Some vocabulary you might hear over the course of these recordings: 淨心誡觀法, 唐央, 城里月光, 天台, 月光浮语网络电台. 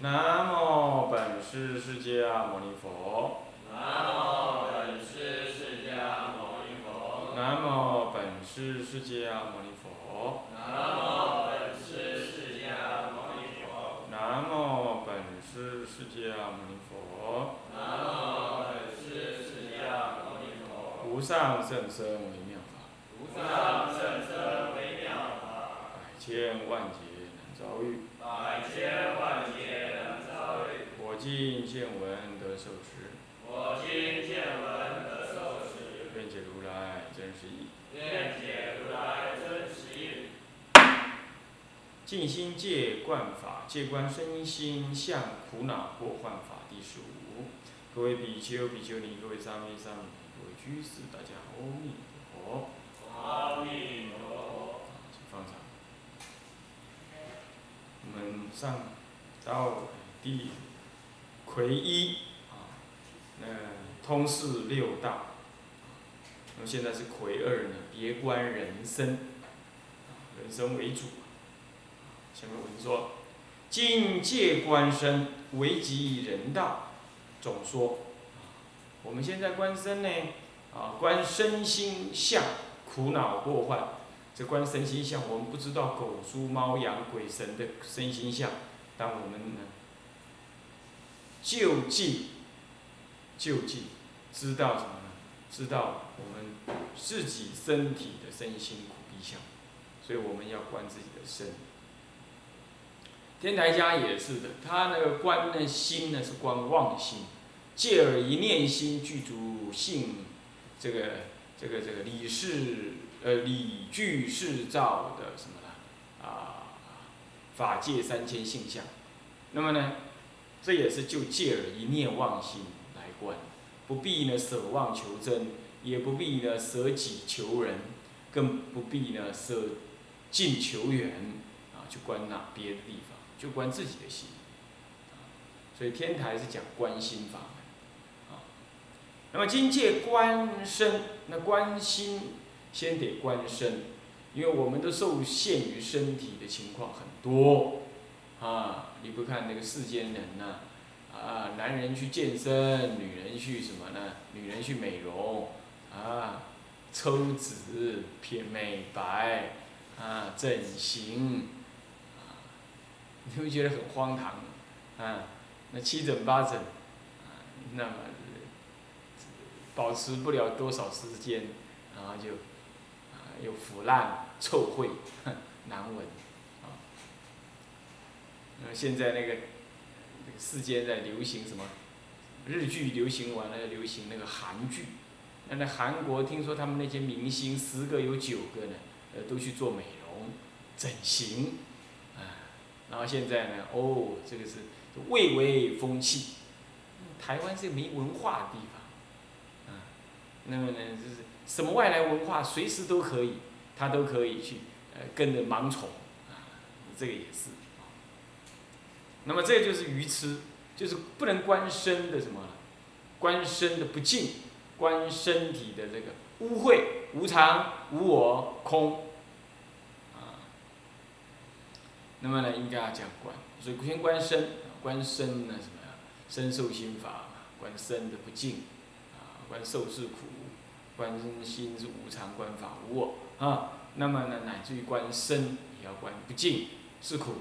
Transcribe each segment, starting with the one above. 南无本师释迦牟尼佛。南无本师释迦牟尼佛。南无本师释迦牟尼佛。南无本师释迦牟尼佛。南无本师释迦牟尼佛。南无本师释迦牟尼佛。无上甚深微妙法。无上甚深微妙法。百千万劫难遭遇。百千万劫。我今见闻得受持，我今见闻得受持，愿解如来真实义，愿解如来真实义。静心戒观法，戒观身心向苦恼过患法第15。各位比丘、比丘尼，各位沙弥、沙弥尼，各位居士，大家阿弥陀佛。阿弥陀佛。请放掌。我们上到第。魁一啊，通释六道。那么现在是魁二呢，别观人生，人生为主。前面我们说，境界观身，唯即人道总说。我们现在观身呢，啊，观身心相苦恼过患。这观身心相，我们不知道狗猪猫羊鬼神的身心相，但我们呢？究竟，知道什么呢？知道我们自己身体的身心苦逼相，所以我们要观自己的身。天台家也是的，他那个观的心呢是观妄心，借而一念心具足性，这个理具世造的什么呢？啊，法界三千性相，那么呢？这也是就借而一念妄心来观，不必呢舍妄求真，也不必呢舍己求人，更不必呢舍近求远啊，去观哪别的地方，就观自己的心。所以天台是讲观心法门啊。那么今界观身，那观心先得观身，因为我们都受限于身体的情况很多。啊，你不看那个世间人呐、啊，男人去健身，女人去什么呢？女人去美容，啊，抽脂、美白，啊，整形，啊，你会觉得很荒唐，啊，那七整八整，啊，那么保持不了多少时间，然后就，啊，又腐烂、臭秽、难闻。现在那个世间在流行什么？日剧流行完了，流行那个韩剧。那韩国听说他们那些明星10个有9个呢，都去做美容、整形，啊，然后现在呢，哦，这个是蔚为风气。台湾是没文化的地方，啊，那么呢，就是什么外来文化随时都可以，他都可以去跟着盲从，啊，这个也是。那么这就是愚痴，就是不能观身的什么，观身的不净，观身体的这个污秽、无常、无我、空，啊。那么呢，应该要这样观，所以先观身，观身呢什么呀？身受心法，观身的不净，啊，观受是苦，观心是无常，观法无我啊。那么呢，乃至于观身也要观不净是苦。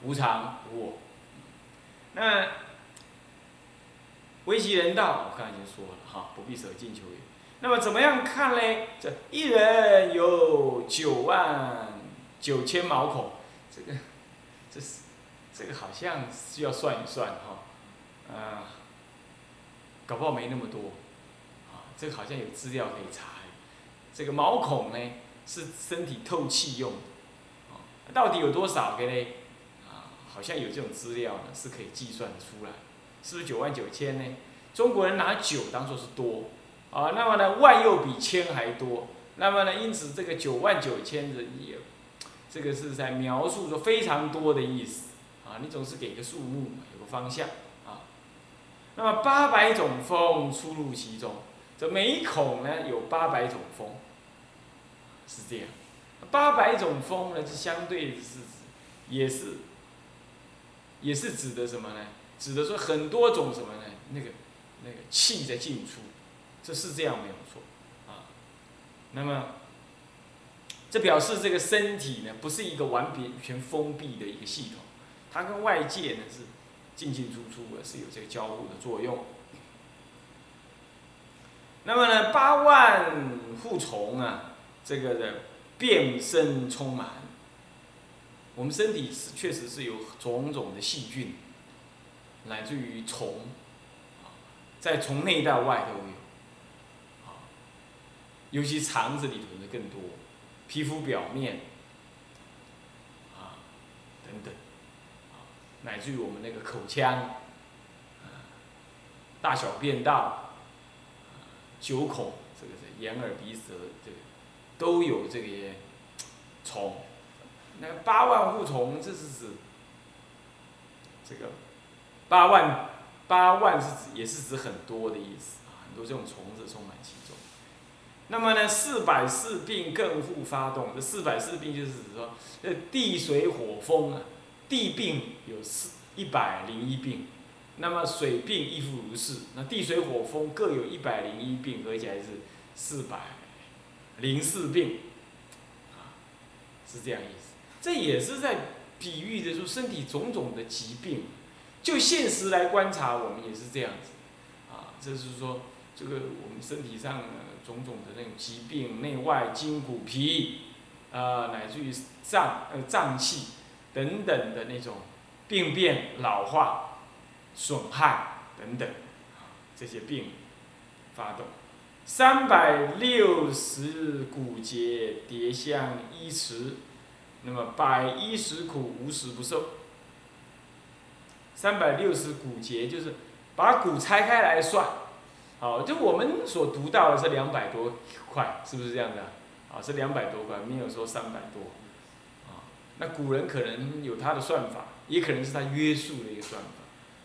无常无我，那唯其人道，我刚才已经说了哈，不必舍近求远。那么怎么样看嘞？这一人有99000毛孔，这个好像需要算一算哈，搞不好没那么多，啊，这个好像有资料可以查。这个毛孔呢是身体透气用的，啊，到底有多少个嘞？好像有这种资料呢，是可以计算出来，是不是99000呢？中国人拿9当作是多，啊，那么呢万又比千还多，那么呢因此这个99000的也，这个是在描述说非常多的意思，啊，你总是给个数目嘛，有个方向啊。那么800种风出入其中，这每一孔呢有800种风，是这样。800种风呢，是相对是也是。也是指的什么呢？指的说很多种什么呢？那个气在进出，这是这样没有错啊。那么这表示这个身体呢，不是一个完全封闭的一个系统，它跟外界呢是进出出的，是有这个交互的作用。那么呢，八万护虫啊，这个的变身充满。我们身体是确实是有种种的细菌，来自于虫，在从内到外都有，尤其肠子里头的更多，皮肤表面，啊等等，乃至于我们那个口腔，大小便道，九孔，这个是眼耳鼻舌，这个都有这些虫。那个八万护虫，这是指这个八万是指也是指很多的意思啊，很多这种虫子充满其中。那么呢，440病更互发动，这440病就是指说，地水火风啊，地病有101病，那么水病亦复如是，那地水火风各有101病，合起来是404病，啊，是这样意思。这也是在比喻着说身体种种的疾病，就现实来观察，我们也是这样子，啊，这是说这个我们身体上种种的那种疾病，内外筋骨皮，乃至于脏器等等的那种病变、老化、损害等等，这些病发动。360骨节叠相依持。那么110苦无时不受，360骨节就是把骨拆开来算，好，就我们所读到的是200多块，是不是这样的？啊，是200多块，没有说300多，啊，那古人可能有他的算法，也可能是他约束的一个算法。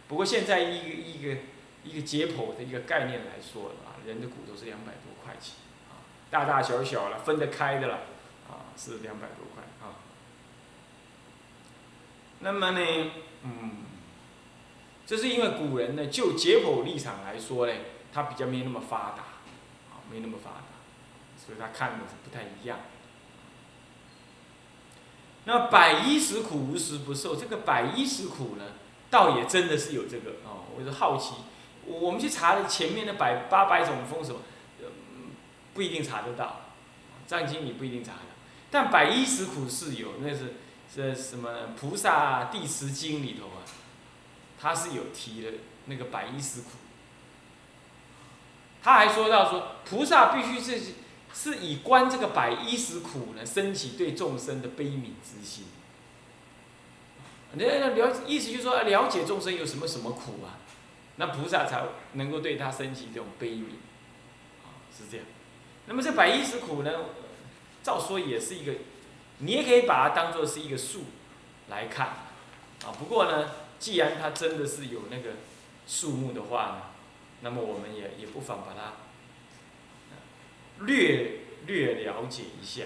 不过现在一个解剖的一个概念来说啊，人的骨头是200多块钱，啊，大小小了，分得开的了，啊，是200多块。那么呢，这是因为古人呢，就解剖立场来说呢，他比较没那么发达，啊，没那么发达，所以他看的是不太一样。那110苦无时不受，这个110苦呢，倒也真的是有这个啊，我就好奇，我们去查了前面的800种风什么，不一定查得到，《藏经》里不一定查得到，但110苦是有，那是。这什么《菩萨地持经》里头啊，他是有提的那个110苦。他还说到说，菩萨必须是以观这个110苦呢，升起对众生的悲悯之心。意思就是说，了解众生有什么什么苦啊，那菩萨才能够对他升起这种悲悯，是这样。那么这110苦呢，照说也是一个。你也可以把它当作是一个数来看，啊，不过呢，既然它真的是有那个数目的话呢，那么我们也不妨把它略了解一下。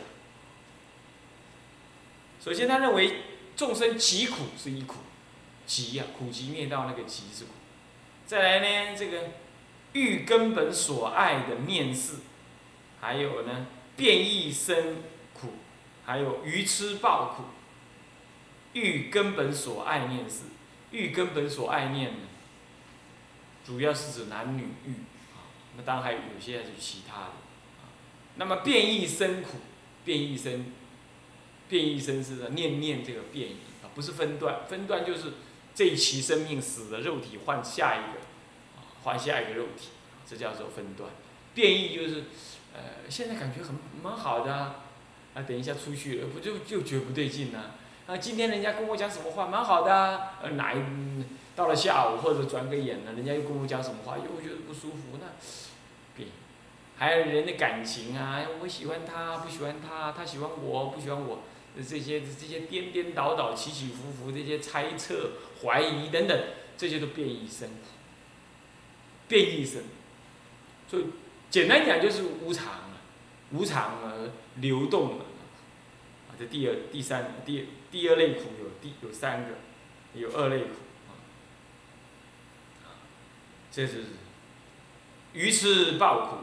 首先，他认为众生疾苦是一苦，疾啊，苦集灭道那个疾是苦。再来呢，这个欲根本所爱的面世，还有呢，变异生苦。还有愚痴暴苦，欲根本所爱念是，欲根本所爱念呢，主要是指男女欲，那当然还有些是其他的。那么变异生苦，变异生是念这个变异啊，不是分段，分段就是这一期生命死了，肉体换下一个，肉体，这叫做分段。变异就是，现在感觉蛮好的啊。啊，等一下出去，不就觉不对劲啊，啊，今天人家跟我讲什么话，蛮好的啊。到了下午或者转个眼呢，人家又跟我讲什么话，又觉得不舒服，那变。还有人的感情啊，我喜欢他，不喜欢他，他喜欢我，不喜欢我，这些颠倒、起起伏伏，这些猜测、怀疑等等，这些都变异生。所以简单讲就是无常啊，流动啊，这第二类苦有三个，有二类苦啊，这是愚痴报苦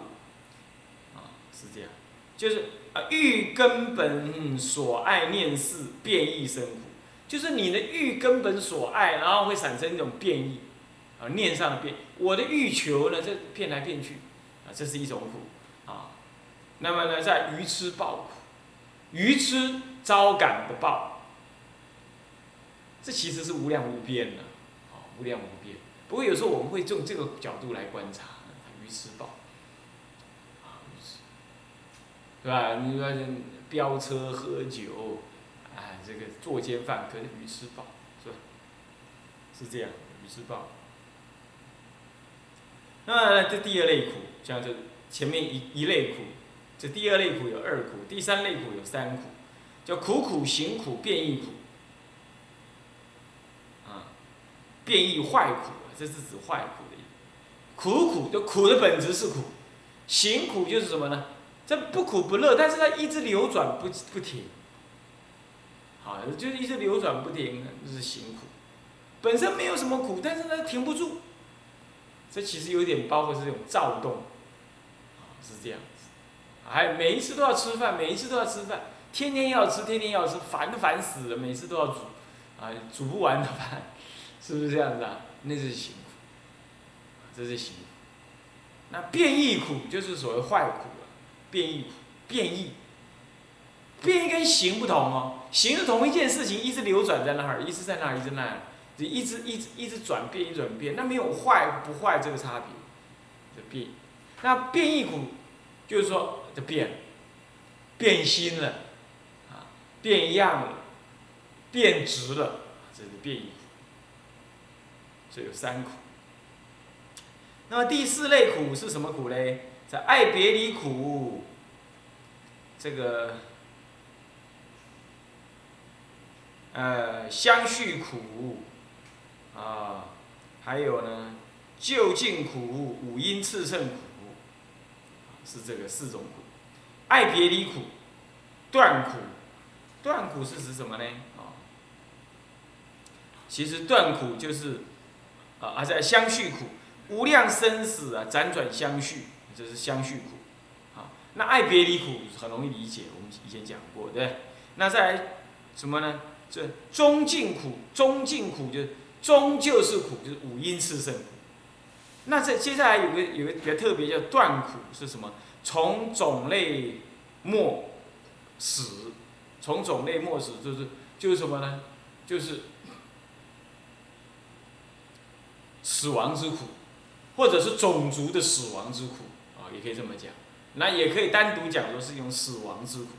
啊，是这样，就是欲根本所爱念事，变异生苦，就是你的欲根本所爱，然后会产生一种变异啊，念上的变，我的欲求呢，这变来变去啊，这是一种苦啊。那么呢，在愚痴报苦，愚痴招感不报。这其实是无量无边的，啊，无量无边。不过有时候我们会从这个角度来观察，愚痴报，啊，愚痴，对吧？你说飙车、喝酒，哎，这个作奸犯科，愚痴报，是吧？是这样，愚痴报。那这第二类苦，像这前面一类苦，这第二类苦有二苦，第三类苦有三苦，叫苦苦、行苦、变异苦。变异坏苦，这是指坏苦的意思。苦的本质是苦，行苦就是什么呢？这不苦不乐，但是它一直流转不停。好，就是一直流转不停，就是行苦。本身没有什么苦，但是它停不住。这其实有点包括这种躁动，是这样子。哎，每一次都要吃饭，每一次都要吃饭，天天要吃，天天要吃，烦都烦死了，每次都要煮，啊，煮不完的饭。是不是这样子啊？那是行苦，这是行苦。那变异苦就是所谓坏苦了，变异苦，变异跟行不同哦，行是同一件事情，一直流转在那儿，一直转变，那没有坏不坏这个差别，这变。那变异苦就是说这变心了，啊，变样了，变直了，这是变异。所以有三苦。那么第四类苦是什么苦呢？在爱别离苦，这个相续苦啊，还有呢究竟苦、五阴炽盛苦，是这个四种苦。爱别离苦、断苦是指什么呢？啊，其实断苦就是。啊，在相续苦，无量生死啊，辗转相续，这是相续苦。啊，那爱别离苦很容易理解，我们以前讲过，对不对？那再来什么呢？这终尽苦，就是终究是苦，就是五阴炽盛苦。那这接下来有个比较特别叫断苦是什么？从种类末始，就是什么呢？就是。死亡之苦，或者是种族的死亡之苦啊，也可以这么讲。那也可以单独讲说是一种死亡之苦。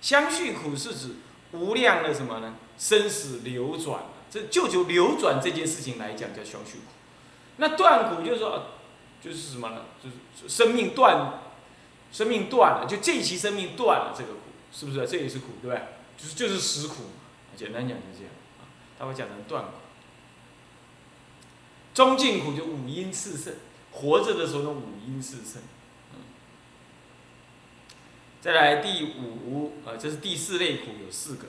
相续苦是指无量的什么呢？生死流转，这就流转这件事情来讲叫相续苦。那断苦就是说，就是什么呢？就是生命断了，就这一期生命断了，这个苦是不是？这也是苦，对不对？就是死苦，简单讲就是这样啊。他会讲成断苦。终尽苦就五阴炽盛，活着的时候用五阴炽盛。再来这是第四类苦有四个，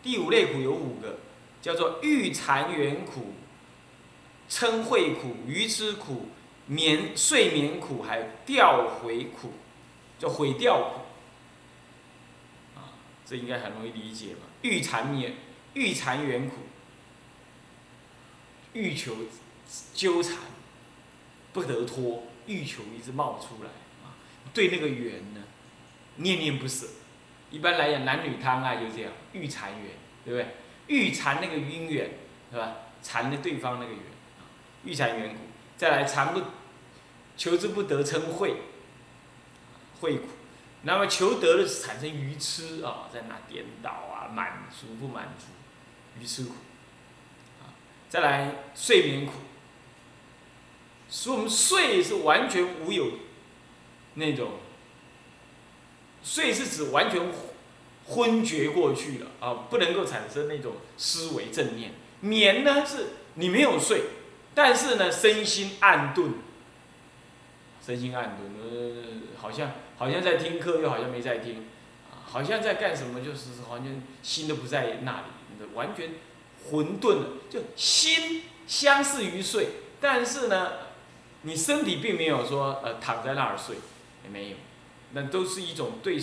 第五类苦有五个，叫做欲缠缘苦、嗔恚苦、愚痴苦、睡眠苦，还有掉毁苦，叫毁掉苦。啊，这应该很容易理解嘛？欲缠缘苦，欲求。纠缠不得脱，欲求一直冒出来啊！对那个缘呢，念念不舍。一般来讲，男女贪爱就这样，欲缠缘，对不对？欲缠那个姻缘，是吧？缠的对方那个缘，欲缠缘苦。再来求之不得称恚，恚苦。那么求得了产生愚痴啊，在那颠倒啊，满足不满足，愚痴苦。啊，再来睡眠苦。所以我们睡是完全无有那种，睡是指完全昏厥过去了啊，不能够产生那种思维正念。眠呢是你没有睡，但是呢身心暗顿，好像在听课，又好像没在听，好像在干什么，就是完全心都不在那里，完全混沌了，就心相似于睡，但是呢，你身体并没有说躺在那儿睡，也没有，那都是一种对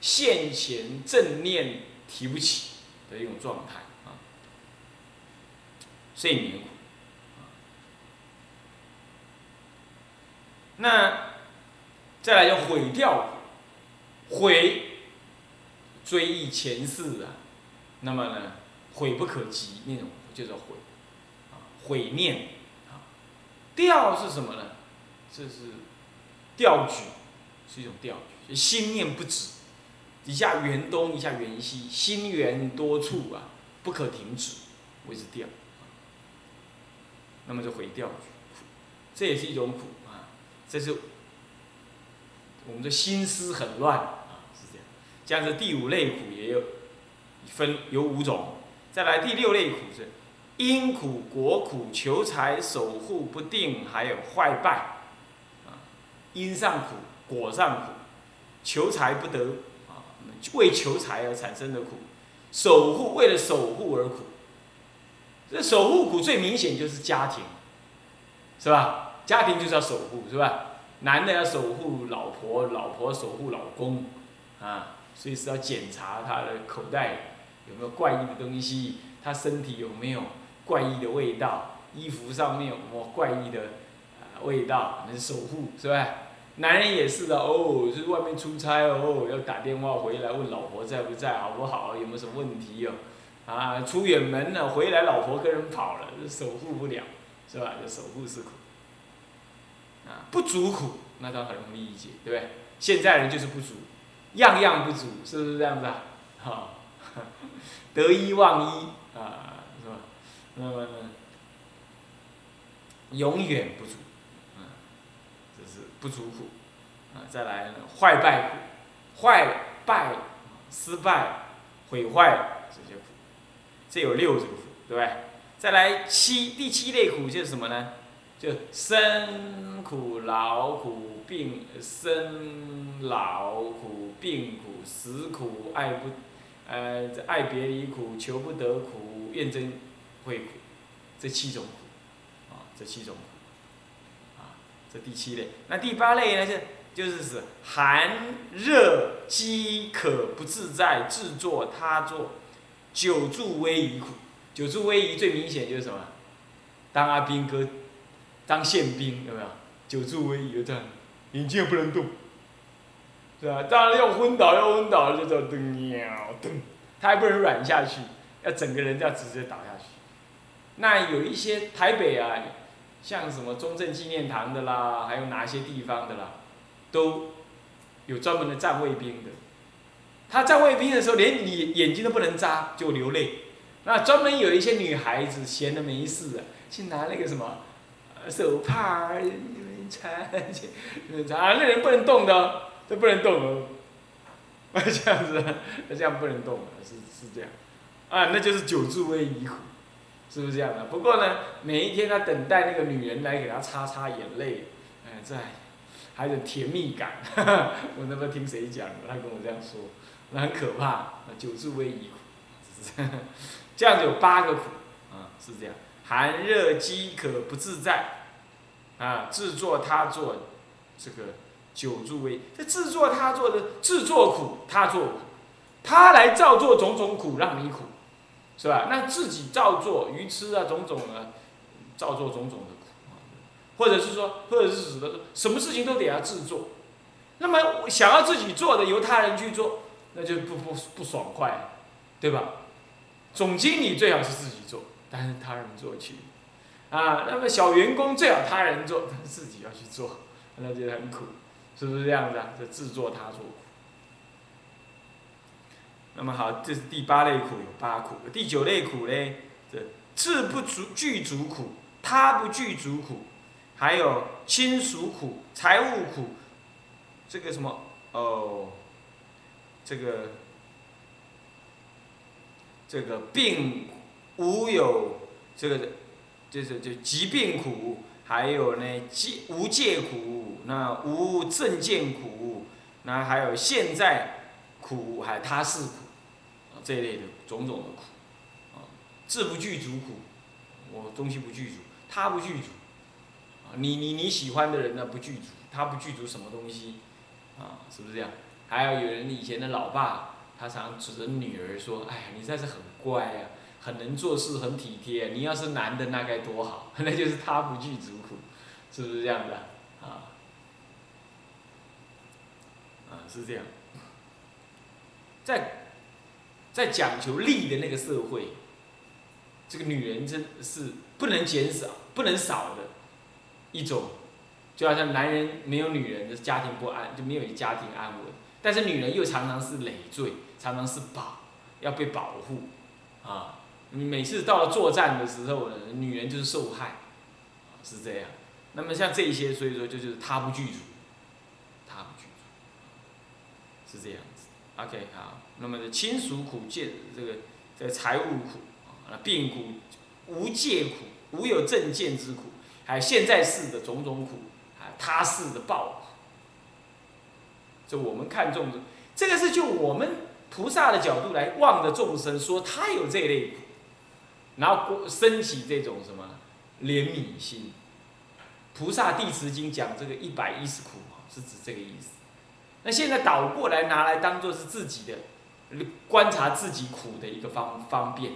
现前正念提不起的一种状态啊。睡眠苦，那再来就毁掉苦，毁追忆前世啊，那么呢，悔不可及那种就叫悔，毁念啊。钓是什么呢？这是钓举，是一种钓举，心念不止，一下缘东，一下缘西，心缘多处啊，不可停止，为之钓。那么就毁钓举，这也是一种苦啊。这是我们的心思很乱啊，是这样。这样子第5类苦也有分，有5种。再来第6类苦是因苦、果苦、求财、守护不定，还有坏败，啊，因上苦、果上苦、求财不得，啊，为求财而产生的苦，守护为了守护而苦，这守护苦最明显就是家庭，是吧？家庭就是要守护，是吧？男的要守护老婆，老婆守护老公，啊，所以是要检查他的口袋有没有怪异的东西，他身体有没有怪异的味道？衣服上面有没有怪异的味道？那是守护，是吧？男人也是的哦，就是外面出差哦，要打电话回来问老婆在不在，好不好，有没有什么问题哦？啊，出远门了，回来老婆跟人跑了，守护不了，是吧？就守护是苦，啊，不足苦，那当然很容易理解，对不对？现在人就是不足，样样不足，是不是这样子啊？好，得一忘一啊，是吧？那么呢，永远不足，这是不足苦啊。再来呢，坏败苦，坏败、失败、毁坏这些苦，这有6种苦，对不对？再来第7类苦就是什么呢？就生苦、老苦、病生老苦、病苦、死苦、爱不。爱别离苦、求不得苦、怨憎会苦，这7种苦，啊，这7种苦，啊，这第7类。那第8类呢？就是寒热饥渴不自在，自作他作，久住危夷苦。久住危夷最明显就是什么？当阿兵哥，当宪兵有没有？久住危夷就这样，眼睛也不能动。对啊，当然要昏倒就叫噔喵噔，他还不能软下去，要整个人要直接倒下去。那有一些台北啊，像什么中正纪念堂的啦，还有哪些地方的啦，都有专门的站卫兵的。他站卫兵的时候，连你眼睛都不能眨，就流泪。那专门有一些女孩子闲的没事啊，去拿那个什么手帕啊，那人不能动的哦。这不能动哦，这样子，这样不能动，是这样，啊，那就是久住危夷苦，是不是这样的？不过呢，每一天他等待那个女人来给他擦眼泪，哎，这还有甜蜜感，呵呵，我那不听谁讲的，他跟我这样说，那很可怕，久住危夷苦，这样子有8个苦，啊，是这样，寒热饥渴不自在，啊，自作他作，这个。久住危，这自作他作的自作苦，他作苦，他来造作种种苦让你苦，是吧？那自己造作愚痴啊，种种啊，造作种种的苦，或者是指的什么事情都得要自作，那么想要自己做的由他人去做，那就不爽快，对吧？总经理最好是自己做，但是他人做去，啊，那么小员工最好他人做，但自己要去做，那就很苦。是不是这样子啊？这自作他作苦。那么好，这是第8类苦，有8苦。第9类苦呢？这自不具足苦，他不具足苦，还有亲属苦、财务苦，这个什么哦，这个病无有这个就疾病苦。还有呢，无戒苦，那无正见苦，那还有现在苦，还有他世苦，这一类的种种的苦，啊，自不具足苦，我东西不具足，他不具足，你喜欢的人呢不具足，他不具足什么东西，啊，是不是这样？还有人以前的老爸，他常指着女儿说：“哎，你真是很乖呀、啊，很能做事，很体贴。你要是男的那该多好。”那就是他不具足苦，是不是这样的？是这样。在讲求利的那个社会，这个女人真是不能减少、不能少的一种，就好像男人没有女人的家庭不安，就没有家庭安稳。但是女人又常常是累赘，常常是宝，要被保护，啊，你每次到了作战的时候呢，女人就是受害，是这样。那么像这些，所以说就是他不具足，他不具足，是这样子。OK， 好，那么亲属苦、这个财务苦。病苦、无戒苦、无有正见之苦，还有现在世的种种苦，还有他世的报苦，这我们看重的，这个是就我们菩萨的角度来望着众生，说他有这类苦，然后升起这种什么怜悯心。菩萨地持经讲这个110苦是指这个意思。那现在倒过来拿来当做是自己的观察自己苦的一个方便。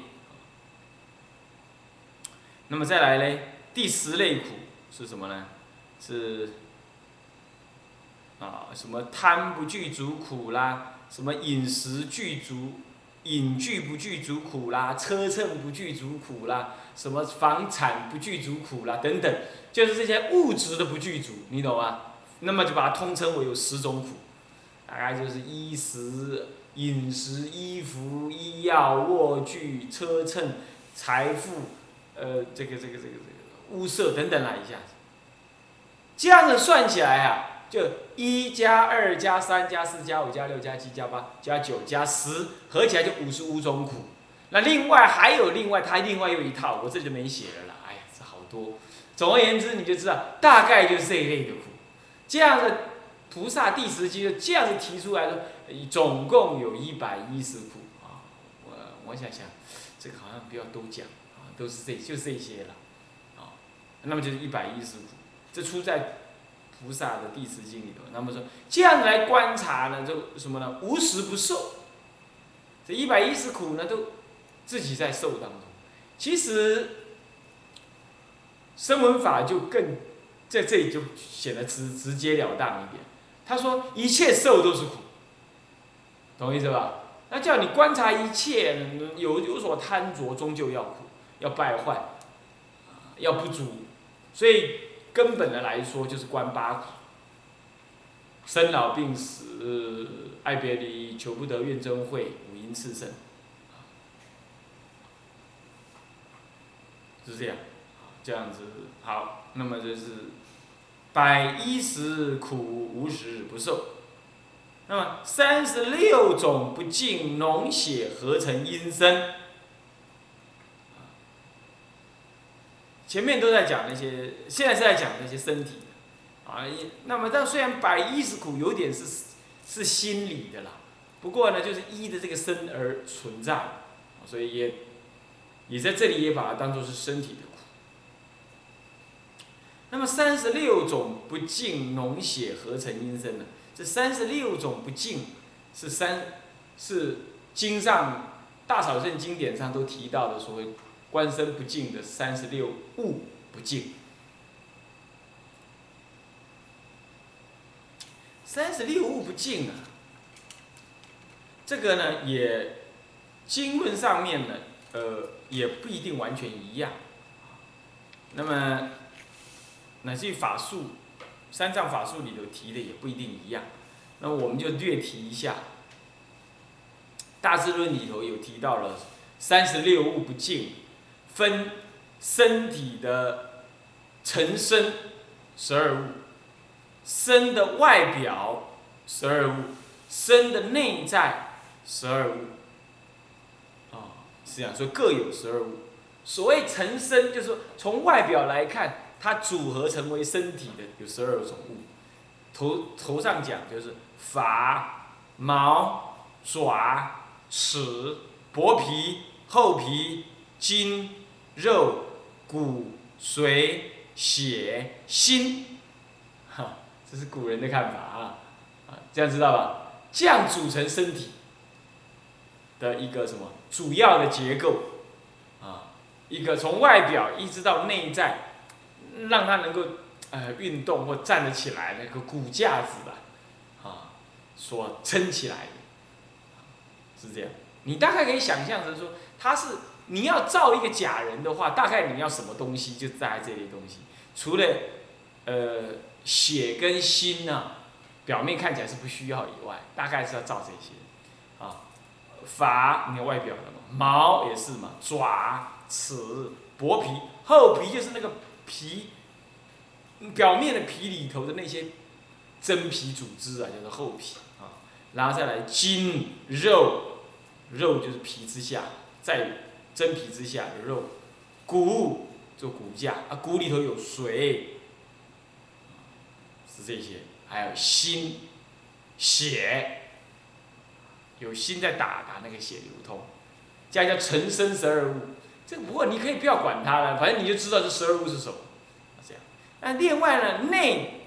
那么再来嘞，第10类苦是什么呢？是啊，什么贪不具足苦啦，什么饮具不具足苦啦，车乘不具足苦啦，什么房产不具足苦啦，等等，就是这些物质的不具足，你懂吗？那么就把它通称为有10种苦，大概就是饮食、衣服、医药、卧具、车乘、财富。这个污色等等来一下，这样子算起来啊，就1+2+3+4+5+6+7+8+9+10，合起来就55种苦。那另外又一套，我这里就没写了啦。哎呀，这好多。总而言之，你就知道大概就是这一类的苦。这样的菩萨第10经就这样子提出来的，总共有110苦啊。我想想，这个好像不要都讲。都是就是这些了，啊，那么就是110苦，这出在菩萨的地持经里头。那么说这样来观察呢，就什么呢？无时不受，这110苦呢都自己在受当中。其实声闻法就更在这里就显得直截了当一点。他说一切受都是苦，懂我意思吧？那叫你观察一切，有所贪着，终究要苦。要败坏，要不足，所以根本的来说就是观八苦：生老病死、爱别离、求不得、怨憎会、五淫炽盛，是这样。这样子好，那么就是110苦无时不受。那么36种不净脓血合成阴身。前面都在讲那些，现在是在讲那些身体的，啊，那么但虽然110苦有点是心理的啦，不过呢，就是依的这个身而存在，所以也在这里也把它当作是身体的苦。那么36种不净脓血合成阴身呢？这36种不净是经上大小乘经典上都提到的所谓。观身不净的36物不净，36物不净啊。这个呢，也经论上面呢，也不一定完全一样。那么，乃至于法术，三藏法术里头提的也不一定一样。那我们就略提一下，《大智论》里头有提到了36物不净。分身体的成身12物，身的外表12物，身的内在12物，啊，是这样，所以各有12物。所谓成身，就是从外表来看，它组合成为身体的有12种物。头上讲就是发、毛、爪、齿、薄皮、厚皮。筋、肉、骨、髓、血、心。哈，这是古人的看法啊，这样知道吧？这样组成身体的一个什么主要的结构啊？一个从外表一直到内在，让它能够运动或站得起来，那个骨架子吧，啊，所撑起来的，是这样。你大概可以想象成说，它是你要造一个假人的话，大概你要什么东西就在这类东西。除了血跟心呢、啊，表面看起来是不需要以外，大概是要造这些啊。发，你看外表的嘛，毛也是嘛，爪、齿、薄皮、厚皮就是那个皮表面的皮里头的那些真皮组织啊，叫做厚皮啊。然后再来筋、肉。肉就是皮之下，在真皮之下有肉，骨做骨架啊，骨里头有髓，是这些，还有心、血，有心在打那个血流通，这样叫成身12物。这个不过你可以不要管它了，反正你就知道这12物是什么，这样。那另外呢，内，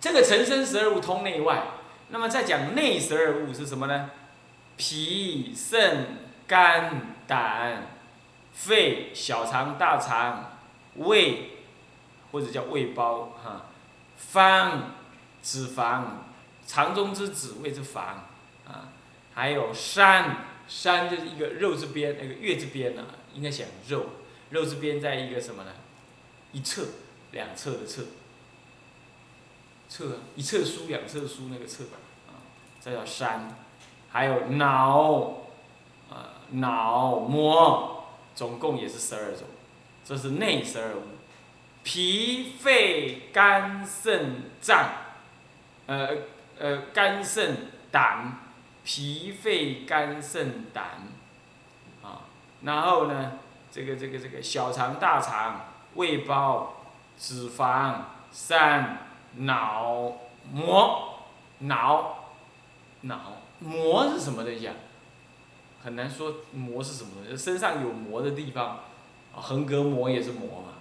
这个成身12物通内外，那么再讲内12物是什么呢？脾、肾、肝、胆、肺、小肠、大肠、胃，或者叫胃包哈，方、脂肪、肠中之脂谓之肪啊，还有膻，膻就是一个肉这边那个月这边呢、啊，应该讲肉，肉这边在一个什么呢？一侧，两侧的侧，侧一侧书两侧书那个侧啊，再叫膻。还有脑，脑膜，总共也是12种，这是内12物，脾、肺、肝、肾、脏，肝、肾、胆，脾、肺、肝、肾、胆，啊，然后呢，这个小肠、大肠、胃包、脂肪、膻、脑膜，脑。膜是什么东西啊？很难说膜是什么东西。身上有膜的地方，横膈膜也是膜嘛。